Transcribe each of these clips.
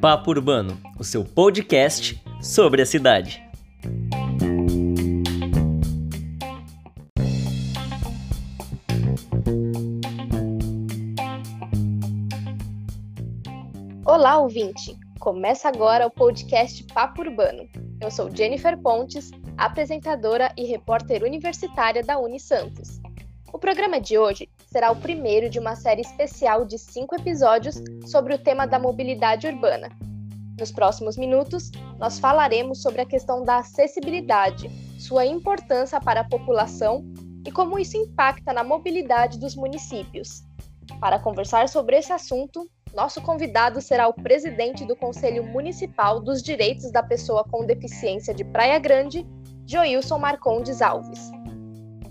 Papo Urbano, o seu podcast sobre a cidade. Olá, ouvinte! Começa agora o podcast Papo Urbano. Eu sou Jennifer Pontes, apresentadora e repórter universitária da UniSantos. O programa de hoje será o primeiro de uma série especial de 5 episódios sobre o tema da mobilidade urbana. Nos próximos minutos, nós falaremos sobre a questão da acessibilidade, sua importância para a população e como isso impacta na mobilidade dos municípios. Para conversar sobre esse assunto, nosso convidado será o presidente do Conselho Municipal dos Direitos da Pessoa com Deficiência de Praia Grande, Joilson Marcondes Alves.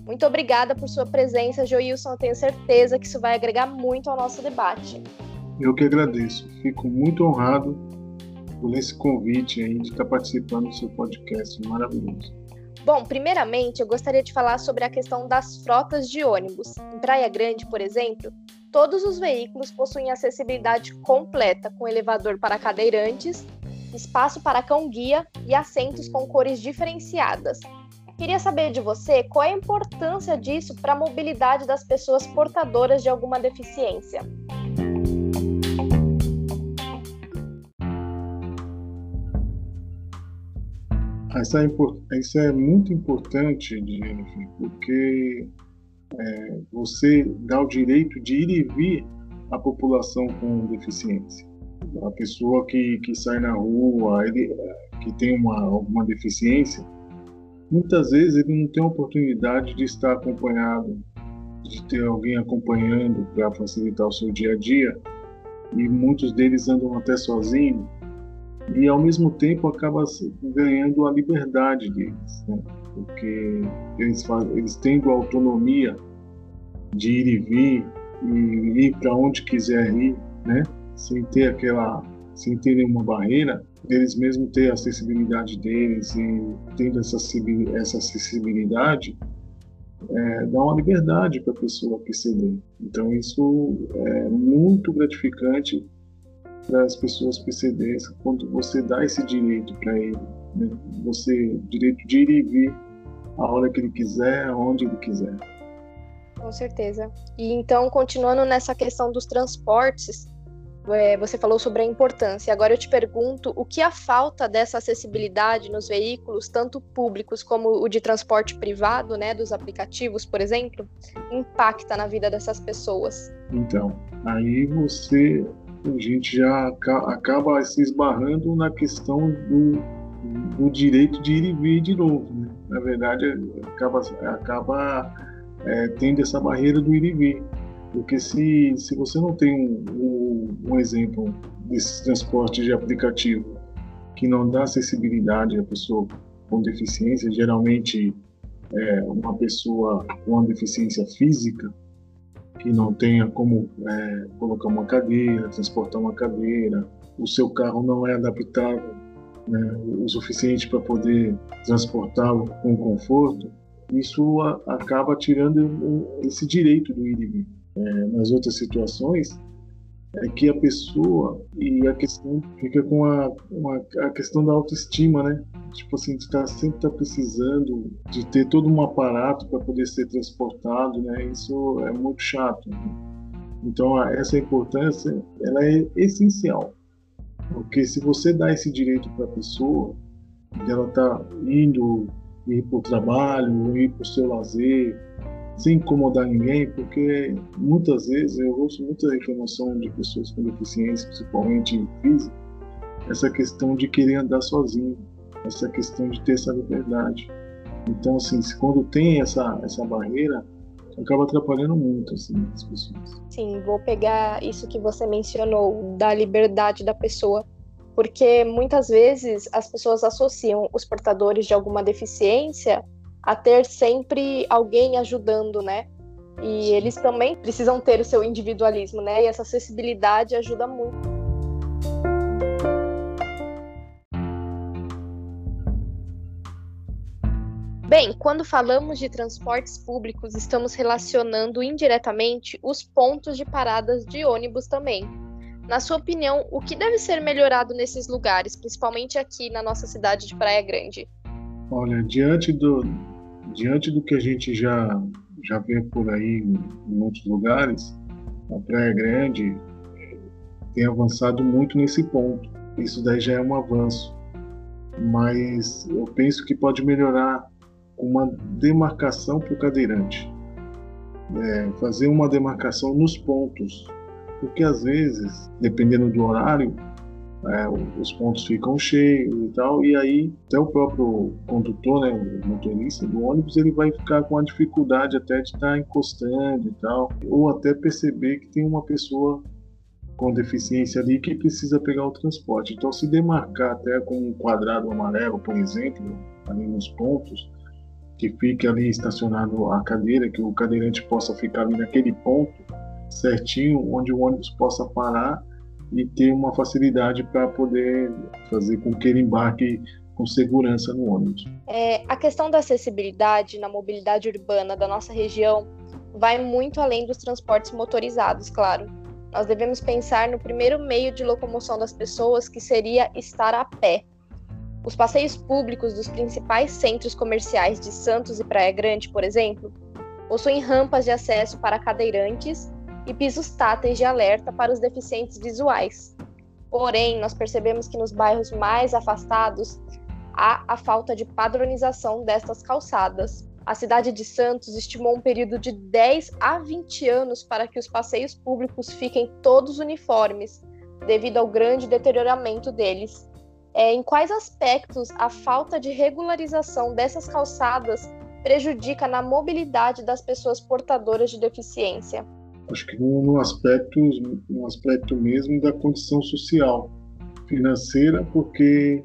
Muito obrigada por sua presença, Joilson. Eu tenho certeza que isso vai agregar muito ao nosso debate. Eu que agradeço. Fico muito honrado por esse convite aí de estar participando do seu podcast maravilhoso. Bom, primeiramente, eu gostaria de falar sobre a questão das frotas de ônibus. Em Praia Grande, por exemplo, todos os veículos possuem acessibilidade completa, com elevador para cadeirantes, espaço para cão-guia e assentos com cores diferenciadas. Queria saber de você qual é a importância disso para a mobilidade das pessoas portadoras de alguma deficiência. Isso é muito importante, Jennifer, porque você dá o direito de ir e vir à população com deficiência. A pessoa que sai na rua, que tem alguma deficiência, muitas vezes ele não tem a oportunidade de estar acompanhado, de ter alguém acompanhando para facilitar o seu dia a dia, e muitos deles andam até sozinhos, e ao mesmo tempo acaba ganhando a liberdade deles, né? Porque eles tendo a autonomia de ir e vir, e ir para onde quiser ir, né? Sem ter nenhuma barreira, eles mesmo ter a acessibilidade deles, e tendo essa acessibilidade, dá uma liberdade para a pessoa perceber. Então isso é muito gratificante para as pessoas PCDs, quando você dá esse direito para ele, né? Você direito de ir e vir a hora que ele quiser, aonde ele quiser. Com certeza. E então, continuando nessa questão dos transportes, você falou sobre a importância. Agora eu te pergunto, o que a falta dessa acessibilidade nos veículos, tanto públicos como o de transporte privado, né, dos aplicativos, por exemplo, impacta na vida dessas pessoas? Então, aí a gente já acaba se esbarrando na questão do direito de ir e vir de novo, né? Na verdade, acaba tendo essa barreira do ir e vir. Porque se você não tem um exemplo desse transporte de aplicativo que não dá acessibilidade à pessoa com deficiência, geralmente uma pessoa com uma deficiência física, que não tenha como colocar uma cadeira, transportar uma cadeira, o seu carro não é adaptável, né, o suficiente para poder transportá-lo com conforto, isso acaba tirando esse direito do ir e vir. Nas outras situações, é que a pessoa e a questão fica com a questão da autoestima, né? Tipo assim, sempre tá precisando de ter todo um aparato para poder ser transportado, né? Isso é muito chato, né? Então, essa importância, ela é essencial, porque se você dá esse direito para a pessoa, ela tá ir para o trabalho, ir para o seu lazer, sem incomodar ninguém, porque muitas vezes eu ouço muita reclamação de pessoas com deficiência, principalmente física, essa questão de querer andar sozinho, essa questão de ter essa liberdade. Então, assim, quando tem essa barreira, acaba atrapalhando muito, assim, as pessoas. Sim, vou pegar isso que você mencionou, da liberdade da pessoa, porque muitas vezes as pessoas associam os portadores de alguma deficiência a ter sempre alguém ajudando, né? E eles também precisam ter o seu individualismo, né? E essa acessibilidade ajuda muito. Bem, quando falamos de transportes públicos, estamos relacionando indiretamente os pontos de paradas de ônibus também. Na sua opinião, o que deve ser melhorado nesses lugares, principalmente aqui na nossa cidade de Praia Grande? Olha, diante do que a gente já vê por aí em muitos lugares, a Praia Grande tem avançado muito nesse ponto. Isso daí já é um avanço, mas eu penso que pode melhorar uma demarcação para o cadeirante. Fazer uma demarcação nos pontos, porque às vezes, dependendo do horário, os pontos ficam cheios e tal, e aí até o próprio condutor, o motorista do ônibus, ele vai ficar com a dificuldade até de estar encostando e tal, ou até perceber que tem uma pessoa com deficiência ali que precisa pegar o transporte. Então, se demarcar até com um quadrado amarelo, por exemplo, ali nos pontos, que fique ali estacionado a cadeira, que o cadeirante possa ficar ali naquele ponto certinho, onde o ônibus possa parar e ter uma facilidade para poder fazer com que ele embarque com segurança no ônibus. A questão da acessibilidade na mobilidade urbana da nossa região vai muito além dos transportes motorizados, claro. Nós devemos pensar no primeiro meio de locomoção das pessoas, que seria estar a pé. Os passeios públicos dos principais centros comerciais de Santos e Praia Grande, por exemplo, possuem rampas de acesso para cadeirantes e pisos táteis de alerta para os deficientes visuais. Porém, nós percebemos que nos bairros mais afastados há a falta de padronização destas calçadas. A cidade de Santos estimou um período de 10 a 20 anos para que os passeios públicos fiquem todos uniformes, devido ao grande deterioramento deles. Em quais aspectos a falta de regularização dessas calçadas prejudica na mobilidade das pessoas portadoras de deficiência? Acho que no aspecto mesmo da condição social, financeira, porque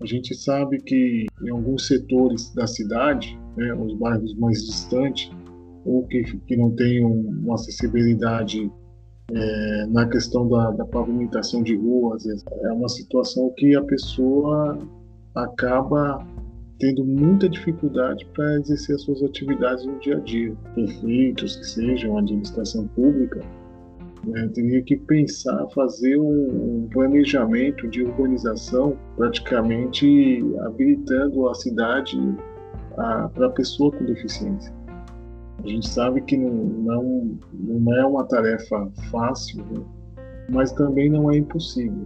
a gente sabe que em alguns setores da cidade, os bairros mais distantes, ou que não tem uma acessibilidade na questão da pavimentação de ruas, é uma situação que a pessoa acaba tendo muita dificuldade para exercer as suas atividades no dia a dia. Prefeitos que sejam, a administração pública, teria que pensar, fazer um planejamento de urbanização, praticamente habilitando a cidade para a pessoa com deficiência. A gente sabe que não é uma tarefa fácil, mas também não é impossível.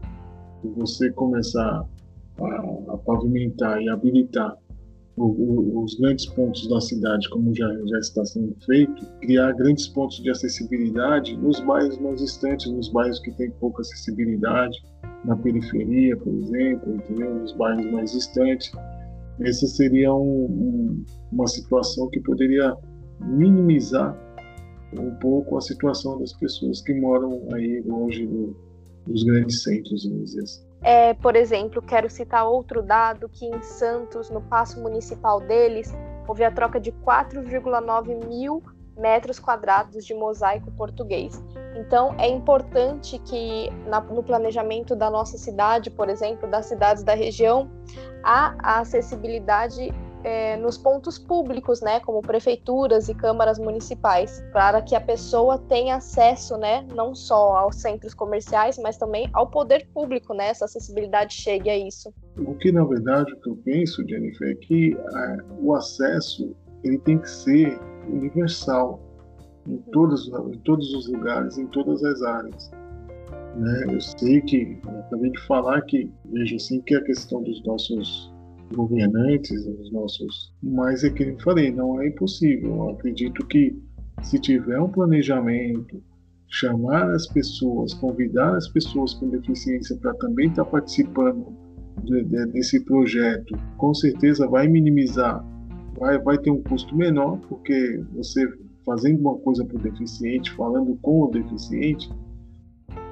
Se você começar a pavimentar e habilitar os grandes pontos da cidade, como já está sendo feito, criar grandes pontos de acessibilidade nos bairros mais distantes, nos bairros que têm pouca acessibilidade, na periferia, por exemplo, entendeu? Nos bairros mais distantes. Essa seria uma situação que poderia minimizar um pouco a situação das pessoas que moram aí longe dos grandes centros, vamos dizer assim. Por exemplo, quero citar outro dado, que em Santos, no paço municipal deles, houve a troca de 4,9 mil metros quadrados de mosaico português. Então, é importante que no planejamento da nossa cidade, por exemplo, das cidades da região, a acessibilidade nos pontos públicos, como prefeituras e câmaras municipais, para que a pessoa tenha acesso, não só aos centros comerciais, mas também ao poder público, essa acessibilidade chegue a isso. O que eu penso, Jennifer, é que o acesso ele tem que ser universal em todos os lugares, em todas as áreas. Eu sei que, acabei de falar que, vejo assim que a questão dos nossos governantes, mas é que eu falei, não é impossível. Eu acredito que se tiver um planejamento, chamar as pessoas, convidar as pessoas com deficiência para também estar participando desse projeto, com certeza vai minimizar, vai ter um custo menor, porque você fazendo uma coisa para o deficiente, falando com o deficiente,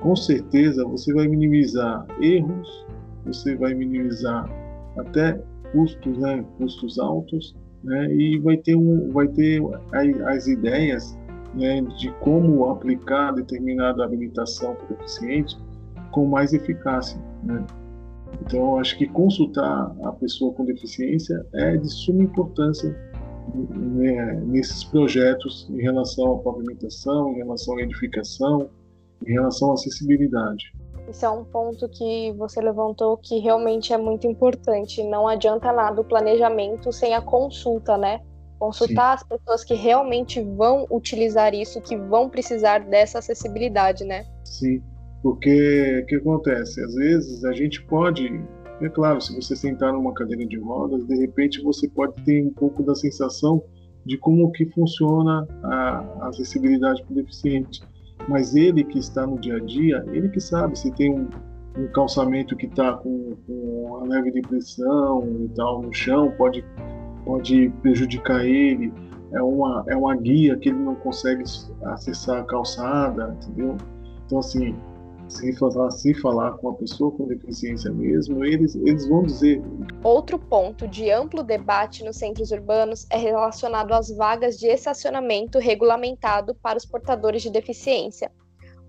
com certeza você vai minimizar erros, você vai minimizar até custos, custos altos, e vai ter as ideias de como aplicar determinada habilitação para o deficiente com mais eficácia. Então, eu acho que consultar a pessoa com deficiência é de suma importância, né, nesses projetos em relação à pavimentação, em relação à edificação, em relação à acessibilidade. Esse é um ponto que você levantou que realmente é muito importante. Não adianta nada o planejamento sem a consulta, né? Consultar Sim. as pessoas que realmente vão utilizar isso, que vão precisar dessa acessibilidade, né? Sim, porque o que acontece? Às vezes a gente pode... É claro, se você sentar numa cadeira de rodas, de repente você pode ter um pouco da sensação de como que funciona a acessibilidade para o deficiente. Mas ele que está no dia a dia, ele que sabe se tem um calçamento que está com uma leve depressão e tal no chão, pode prejudicar ele, é uma guia que ele não consegue acessar a calçada, entendeu? Então, assim, se falar com a pessoa com deficiência mesmo, eles vão dizer. Outro ponto de amplo debate nos centros urbanos é relacionado às vagas de estacionamento regulamentado para os portadores de deficiência.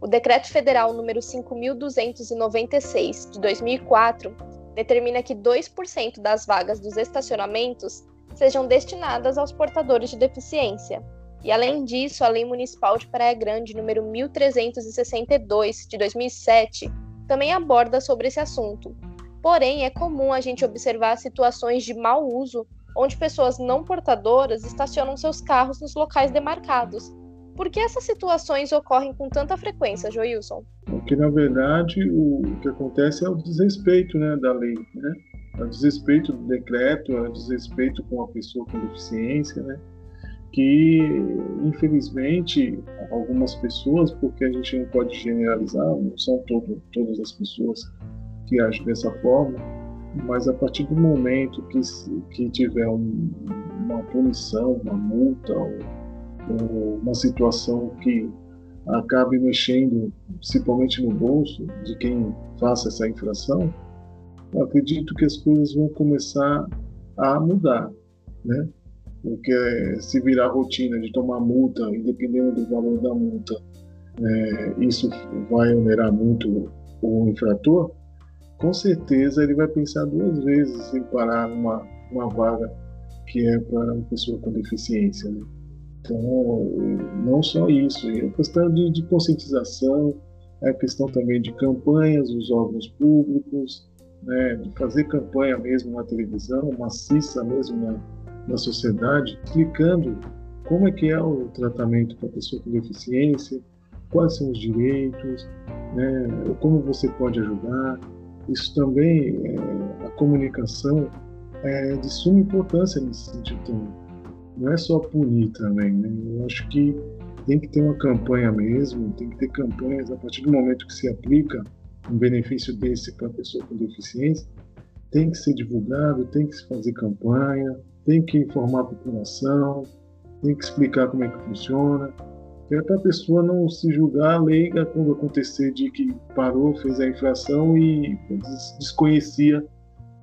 O Decreto Federal nº 5.296, de 2004, determina que 2% das vagas dos estacionamentos sejam destinadas aos portadores de deficiência. E, além disso, a Lei Municipal de Praia Grande número 1362, de 2007, também aborda sobre esse assunto. Porém, é comum a gente observar situações de mau uso, onde pessoas não portadoras estacionam seus carros nos locais demarcados. Por que essas situações ocorrem com tanta frequência, Joilson? Porque, na verdade, o que acontece é o desrespeito, né, da lei, né? É o desrespeito do decreto, é o desrespeito com a pessoa com deficiência, né? Que, infelizmente, algumas pessoas, porque a gente não pode generalizar, não são todas as pessoas que agem dessa forma, mas a partir do momento que tiver uma punição, uma multa ou uma situação que acabe mexendo principalmente no bolso de quem faça essa infração, eu acredito que as coisas vão começar a mudar, né? Porque se virar rotina de tomar multa, independente do valor da multa, isso vai onerar muito o infrator, com certeza ele vai pensar duas vezes em parar numa vaga que é para uma pessoa com deficiência, né? Então, não só isso, é questão de conscientização, é questão também de campanhas dos órgãos públicos, né? De fazer campanha mesmo na televisão, maciça mesmo na sociedade, explicando como é que é o tratamento para a pessoa com deficiência, quais são os direitos, né, como você pode ajudar. Isso também, a comunicação é de suma importância nesse sentido também. Não é só punir também, né? Eu acho que tem que ter uma campanha mesmo, tem que ter campanhas a partir do momento que se aplica um benefício desse para a pessoa com deficiência, tem que ser divulgado, tem que se fazer campanha, tem que informar a população, tem que explicar como é que funciona, é para a pessoa não se julgar leiga quando acontecer de que parou, fez a infração e desconhecia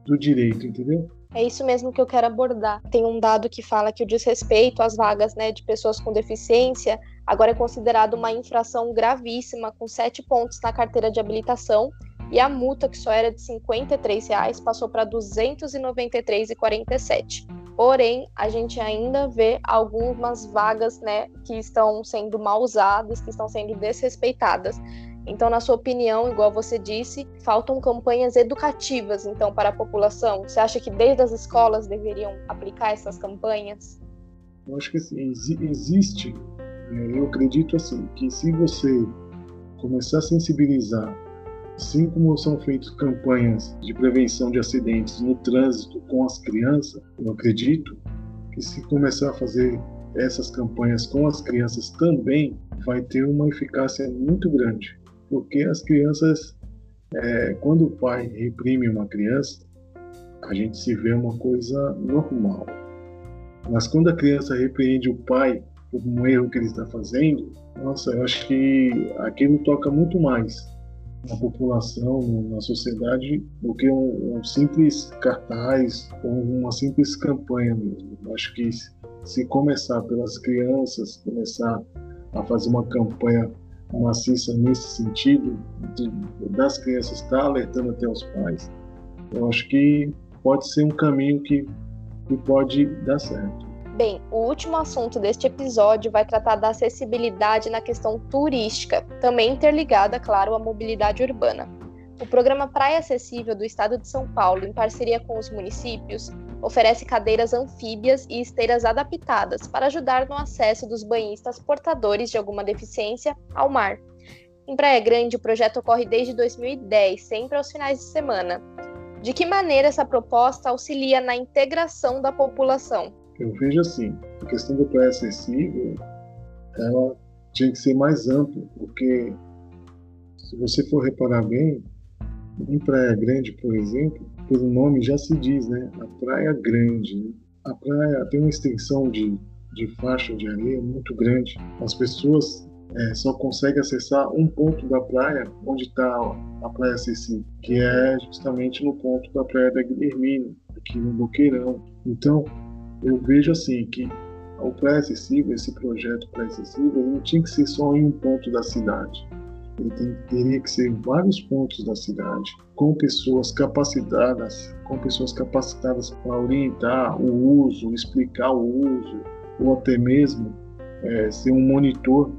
do direito, entendeu? É isso mesmo que eu quero abordar. Tem um dado que fala que o desrespeito às vagas, né, de pessoas com deficiência agora é considerado uma infração gravíssima, com 7 pontos na carteira de habilitação, e a multa, que só era de R$ 53,00, passou para R$ 293,47. Porém, a gente ainda vê algumas vagas, né, que estão sendo mal usadas, que estão sendo desrespeitadas. Então, na sua opinião, igual você disse, faltam campanhas educativas, então, para a população. Você acha que desde as escolas deveriam aplicar essas campanhas? Eu acho que assim, existe, eu acredito assim, que se você começar a sensibilizar, assim como são feitas campanhas de prevenção de acidentes no trânsito com as crianças, eu acredito que se começar a fazer essas campanhas com as crianças também, vai ter uma eficácia muito grande. Porque as crianças, quando o pai reprime uma criança, a gente se vê uma coisa normal. Mas quando a criança repreende o pai por um erro que ele está fazendo, nossa, eu acho que aquilo toca muito mais na população, na sociedade, do que um simples cartaz ou uma simples campanha mesmo. Acho que se começar pelas crianças, começar a fazer uma campanha maciça nesse sentido, das crianças estar alertando até os pais, Eu acho que pode ser um caminho que pode dar certo. Bem, o último assunto deste episódio vai tratar da acessibilidade na questão turística, também interligada, claro, à mobilidade urbana. O programa Praia Acessível do Estado de São Paulo, em parceria com os municípios, oferece cadeiras anfíbias e esteiras adaptadas para ajudar no acesso dos banhistas portadores de alguma deficiência ao mar. Em Praia Grande, o projeto ocorre desde 2010, sempre aos finais de semana. De que maneira essa proposta auxilia na integração da população? Eu vejo assim, a questão da praia acessível, ela tinha que ser mais ampla, porque se você for reparar bem, em Praia Grande, por exemplo, pelo nome já se diz, né? A Praia Grande. Né? A praia tem uma extensão de faixa de areia muito grande. As pessoas só conseguem acessar um ponto da praia onde está a praia acessível, que é justamente no ponto da Praia da Guilhermina, aqui no Boqueirão. Então, eu vejo assim que o Praia Acessível, esse projeto Praia Acessível, não tinha que ser só em um ponto da cidade. Ele teria que ser em vários pontos da cidade, com pessoas capacitadas para orientar o uso, explicar o uso, ou até mesmo ser um monitor,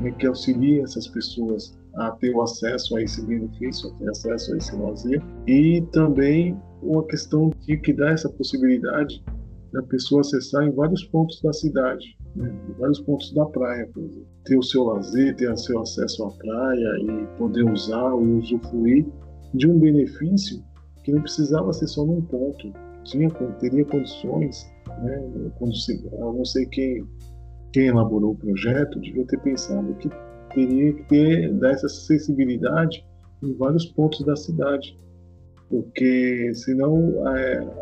né, que auxilia essas pessoas a ter o acesso a esse benefício, a ter acesso a esse lazer. E também uma questão que dá essa possibilidade da pessoa acessar em vários pontos da cidade, né? Em vários pontos da praia, por exemplo. Ter o seu lazer, ter o seu acesso à praia e poder usar ou usufruir de um benefício que não precisava ser só num ponto. Teria condições, né? Eu não sei quem elaborou o projeto, devia ter pensado que teria que dar essa acessibilidade em vários pontos da cidade. Porque senão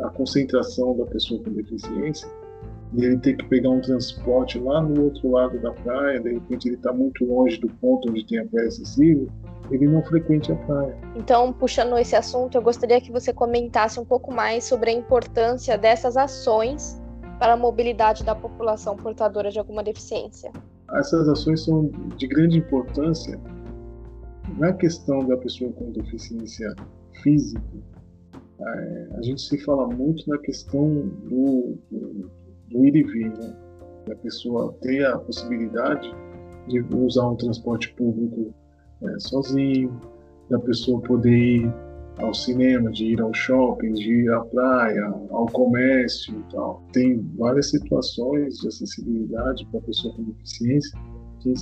a concentração da pessoa com deficiência, ele tem que pegar um transporte lá no outro lado da praia, de repente ele está muito longe do ponto onde tem a praia acessível, ele não frequenta a praia. Então, puxando esse assunto, eu gostaria que você comentasse um pouco mais sobre a importância dessas ações para a mobilidade da população portadora de alguma deficiência. Essas ações são de grande importância na questão da pessoa com deficiência física. A gente se fala muito na questão do ir e vir, né? Da pessoa ter a possibilidade de usar um transporte público sozinho, da pessoa poder ir ao cinema, de ir ao shopping, de ir à praia, ao comércio e tal. Tem várias situações de acessibilidade para a pessoa com deficiência que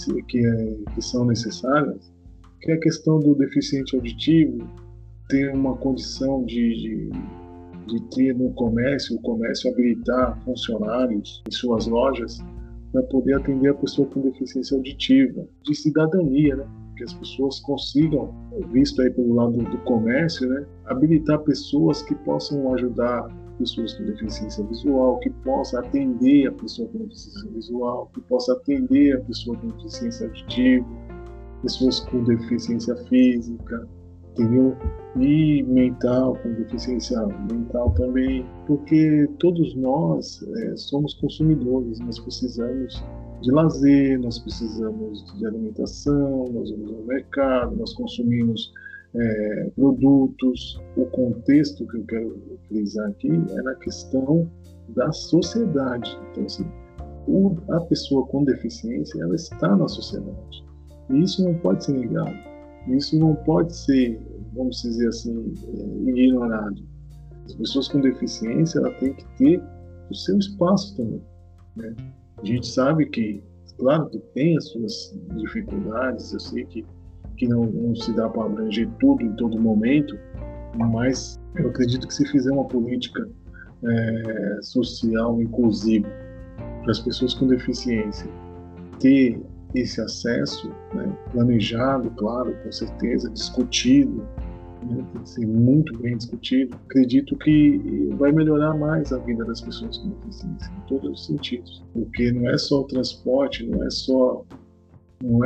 são necessárias, que é a questão do deficiente auditivo, ter uma condição de ter no comércio, o comércio habilitar funcionários em suas lojas para poder atender a pessoa com deficiência auditiva, de cidadania, né? Que as pessoas consigam, visto aí pelo lado do comércio, né? Habilitar pessoas que possam ajudar pessoas com deficiência visual, que possa atender a pessoa com deficiência visual, que possa atender a pessoa com deficiência auditiva, pessoas com deficiência física, entendeu? E mental, com deficiência mental também, porque todos nós somos consumidores, nós precisamos de lazer, nós precisamos de alimentação, nós vamos ao mercado, nós consumimos produtos. O contexto que eu quero frisar aqui é na questão da sociedade. Então, assim, a pessoa com deficiência, ela está na sociedade, e isso não pode ser negado. Isso não pode ser, vamos dizer assim, ignorado. As pessoas com deficiência, ela tem que ter o seu espaço também, né? A gente sabe que, claro, que tem as suas dificuldades, eu sei que não se dá para abranger tudo em todo momento, mas eu acredito que se fizer uma política social inclusiva para as pessoas com deficiência ter esse acesso, né, planejado, claro, com certeza, discutido, né, tem que ser muito bem discutido, acredito que vai melhorar mais a vida das pessoas com deficiência, em todos os sentidos. Porque não é só o transporte, não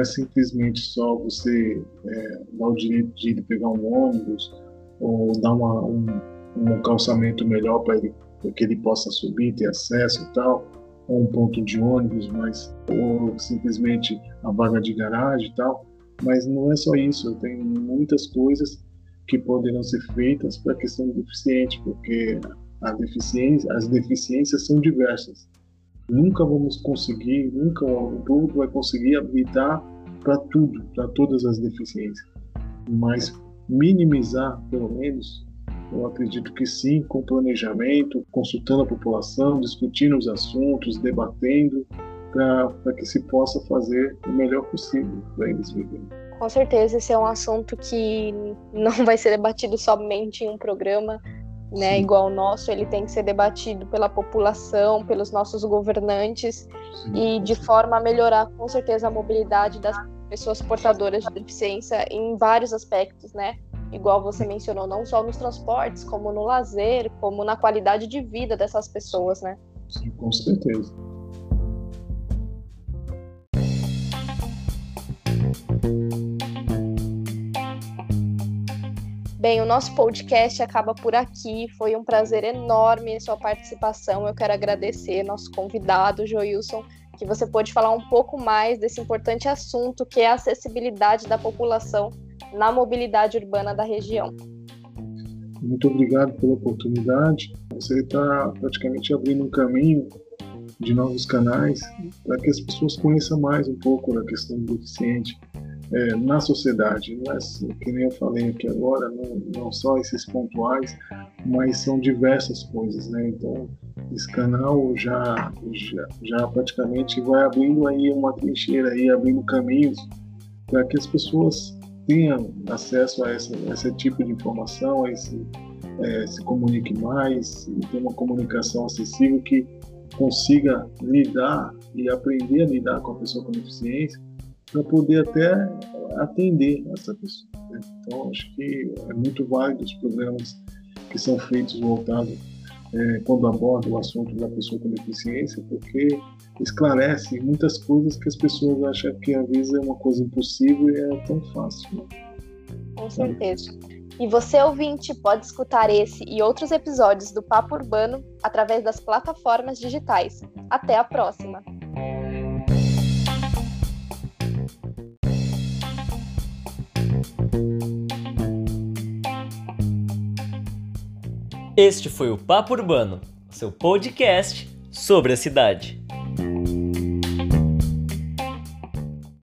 é simplesmente só você dar o direito de ir pegar um ônibus ou dar um calçamento melhor para que ele possa subir, ter acesso e tal, ou um ponto de ônibus, ou simplesmente a vaga de garagem e tal, mas não é só isso. Tem muitas coisas que poderão ser feitas para a questão do deficiente, porque as deficiências são diversas. Nunca vamos conseguir, nunca o órgão público vai conseguir habilitar para tudo, para todas as deficiências. Mas minimizar, pelo menos, eu acredito que sim, com planejamento, consultando a população, discutindo os assuntos, debatendo, para que se possa fazer o melhor possível para eles viverem. Com certeza, esse é um assunto que não vai ser debatido somente em um programa, né, igual o nosso. Ele tem que ser debatido pela população, pelos nossos governantes, sim, e de forma a melhorar com certeza a mobilidade das pessoas portadoras de deficiência em vários aspectos, né? Igual você mencionou, não só nos transportes, como no lazer, como na qualidade de vida dessas pessoas, né? Sim, com certeza. Bem, o nosso podcast acaba por aqui. Foi um prazer enorme a sua participação. Eu quero agradecer nosso convidado, Joilson, que você pôde falar um pouco mais desse importante assunto que é a acessibilidade da população na mobilidade urbana da região. Muito obrigado pela oportunidade. Você está praticamente abrindo um caminho de novos canais para que as pessoas conheçam mais um pouco da questão do deficiente. Na sociedade, não é assim, que nem eu falei aqui agora, não só esses pontuais, mas são diversas coisas, né? Então, esse canal já praticamente vai abrindo aí uma trincheira, aí, abrindo caminhos para que as pessoas tenham acesso a esse tipo de informação, se comunique mais, tenha uma comunicação acessível que consiga lidar e aprender a lidar com a pessoa com deficiência, para poder até atender essa pessoa. Né? Então, acho que é muito válido os programas que são feitos voltados quando aborda o assunto da pessoa com deficiência, porque esclarece muitas coisas que as pessoas acham que, às vezes, é uma coisa impossível e é tão fácil. Né? Com certeza. E você, ouvinte, pode escutar esse e outros episódios do Papo Urbano através das plataformas digitais. Até a próxima! Este foi o Papo Urbano, seu podcast sobre a cidade.